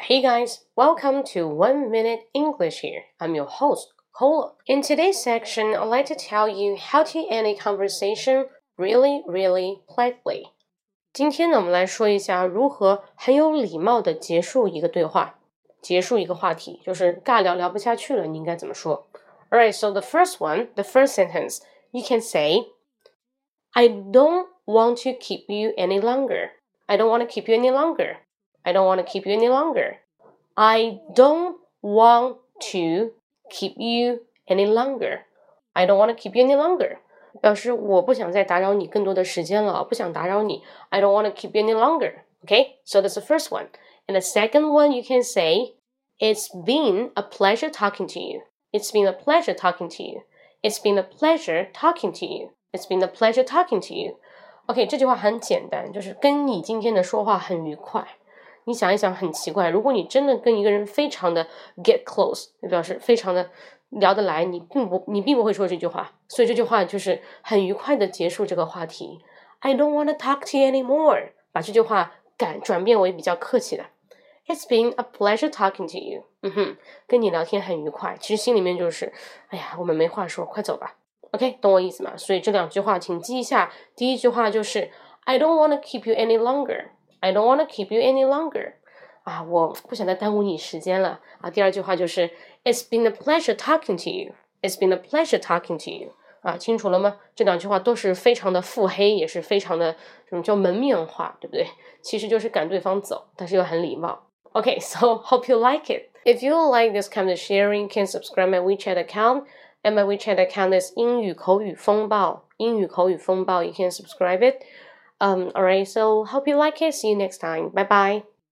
Hey guys, welcome to One Minute English here. I'm your host, Cola. In today's section, I'd like to tell you how to end a conversation really politely. 今天呢，我们来说一下如何很有礼貌地结束一个对话，结束一个话题，就是尬聊聊不下去了，你应该怎么说 ？Alright, so the first sentence, you can say, I don't want to keep you any longer. I don't want to keep you any longer. 表示我不想再打扰你更多的时间了，不想打扰你。I don't want to keep you any longer. Okay, so that's the first one. And the second one, you can say, It's been a pleasure talking to you. Okay, 这句话很简单，就是跟你今天的说话很愉快。你想一想，很奇怪，如果你真的跟一个人非常的 get close， 就表示非常的聊得来，你并不会说这句话，所以这句话就是很愉快的结束这个话题。I don't want to talk to you anymore， 把这句话转变为比较客气的。It's been a pleasure talking to you， 跟你聊天很愉快，其实心里面就是，哎呀，我们没话说，快走吧。OK， 懂我意思吗？所以这两句话请记一下，第一句话就是I don't want to keep you any longer。I don't want to keep you any longer. 我不想再耽误你时间了。第二句话就是 It's been a pleasure talking to you. It's been a pleasure talking to you. 清楚了吗？这两句话都是非常的腹黑，也是非常的什么叫门面话，对不对？其实就是赶对方走，但是又很礼貌。Okay, so hope you like it. If you like this kind of sharing, you can subscribe my WeChat account. And my WeChat account is 英语口语风暴. You can subscribe it. Alright, so hope you like it. See you next time. Bye bye.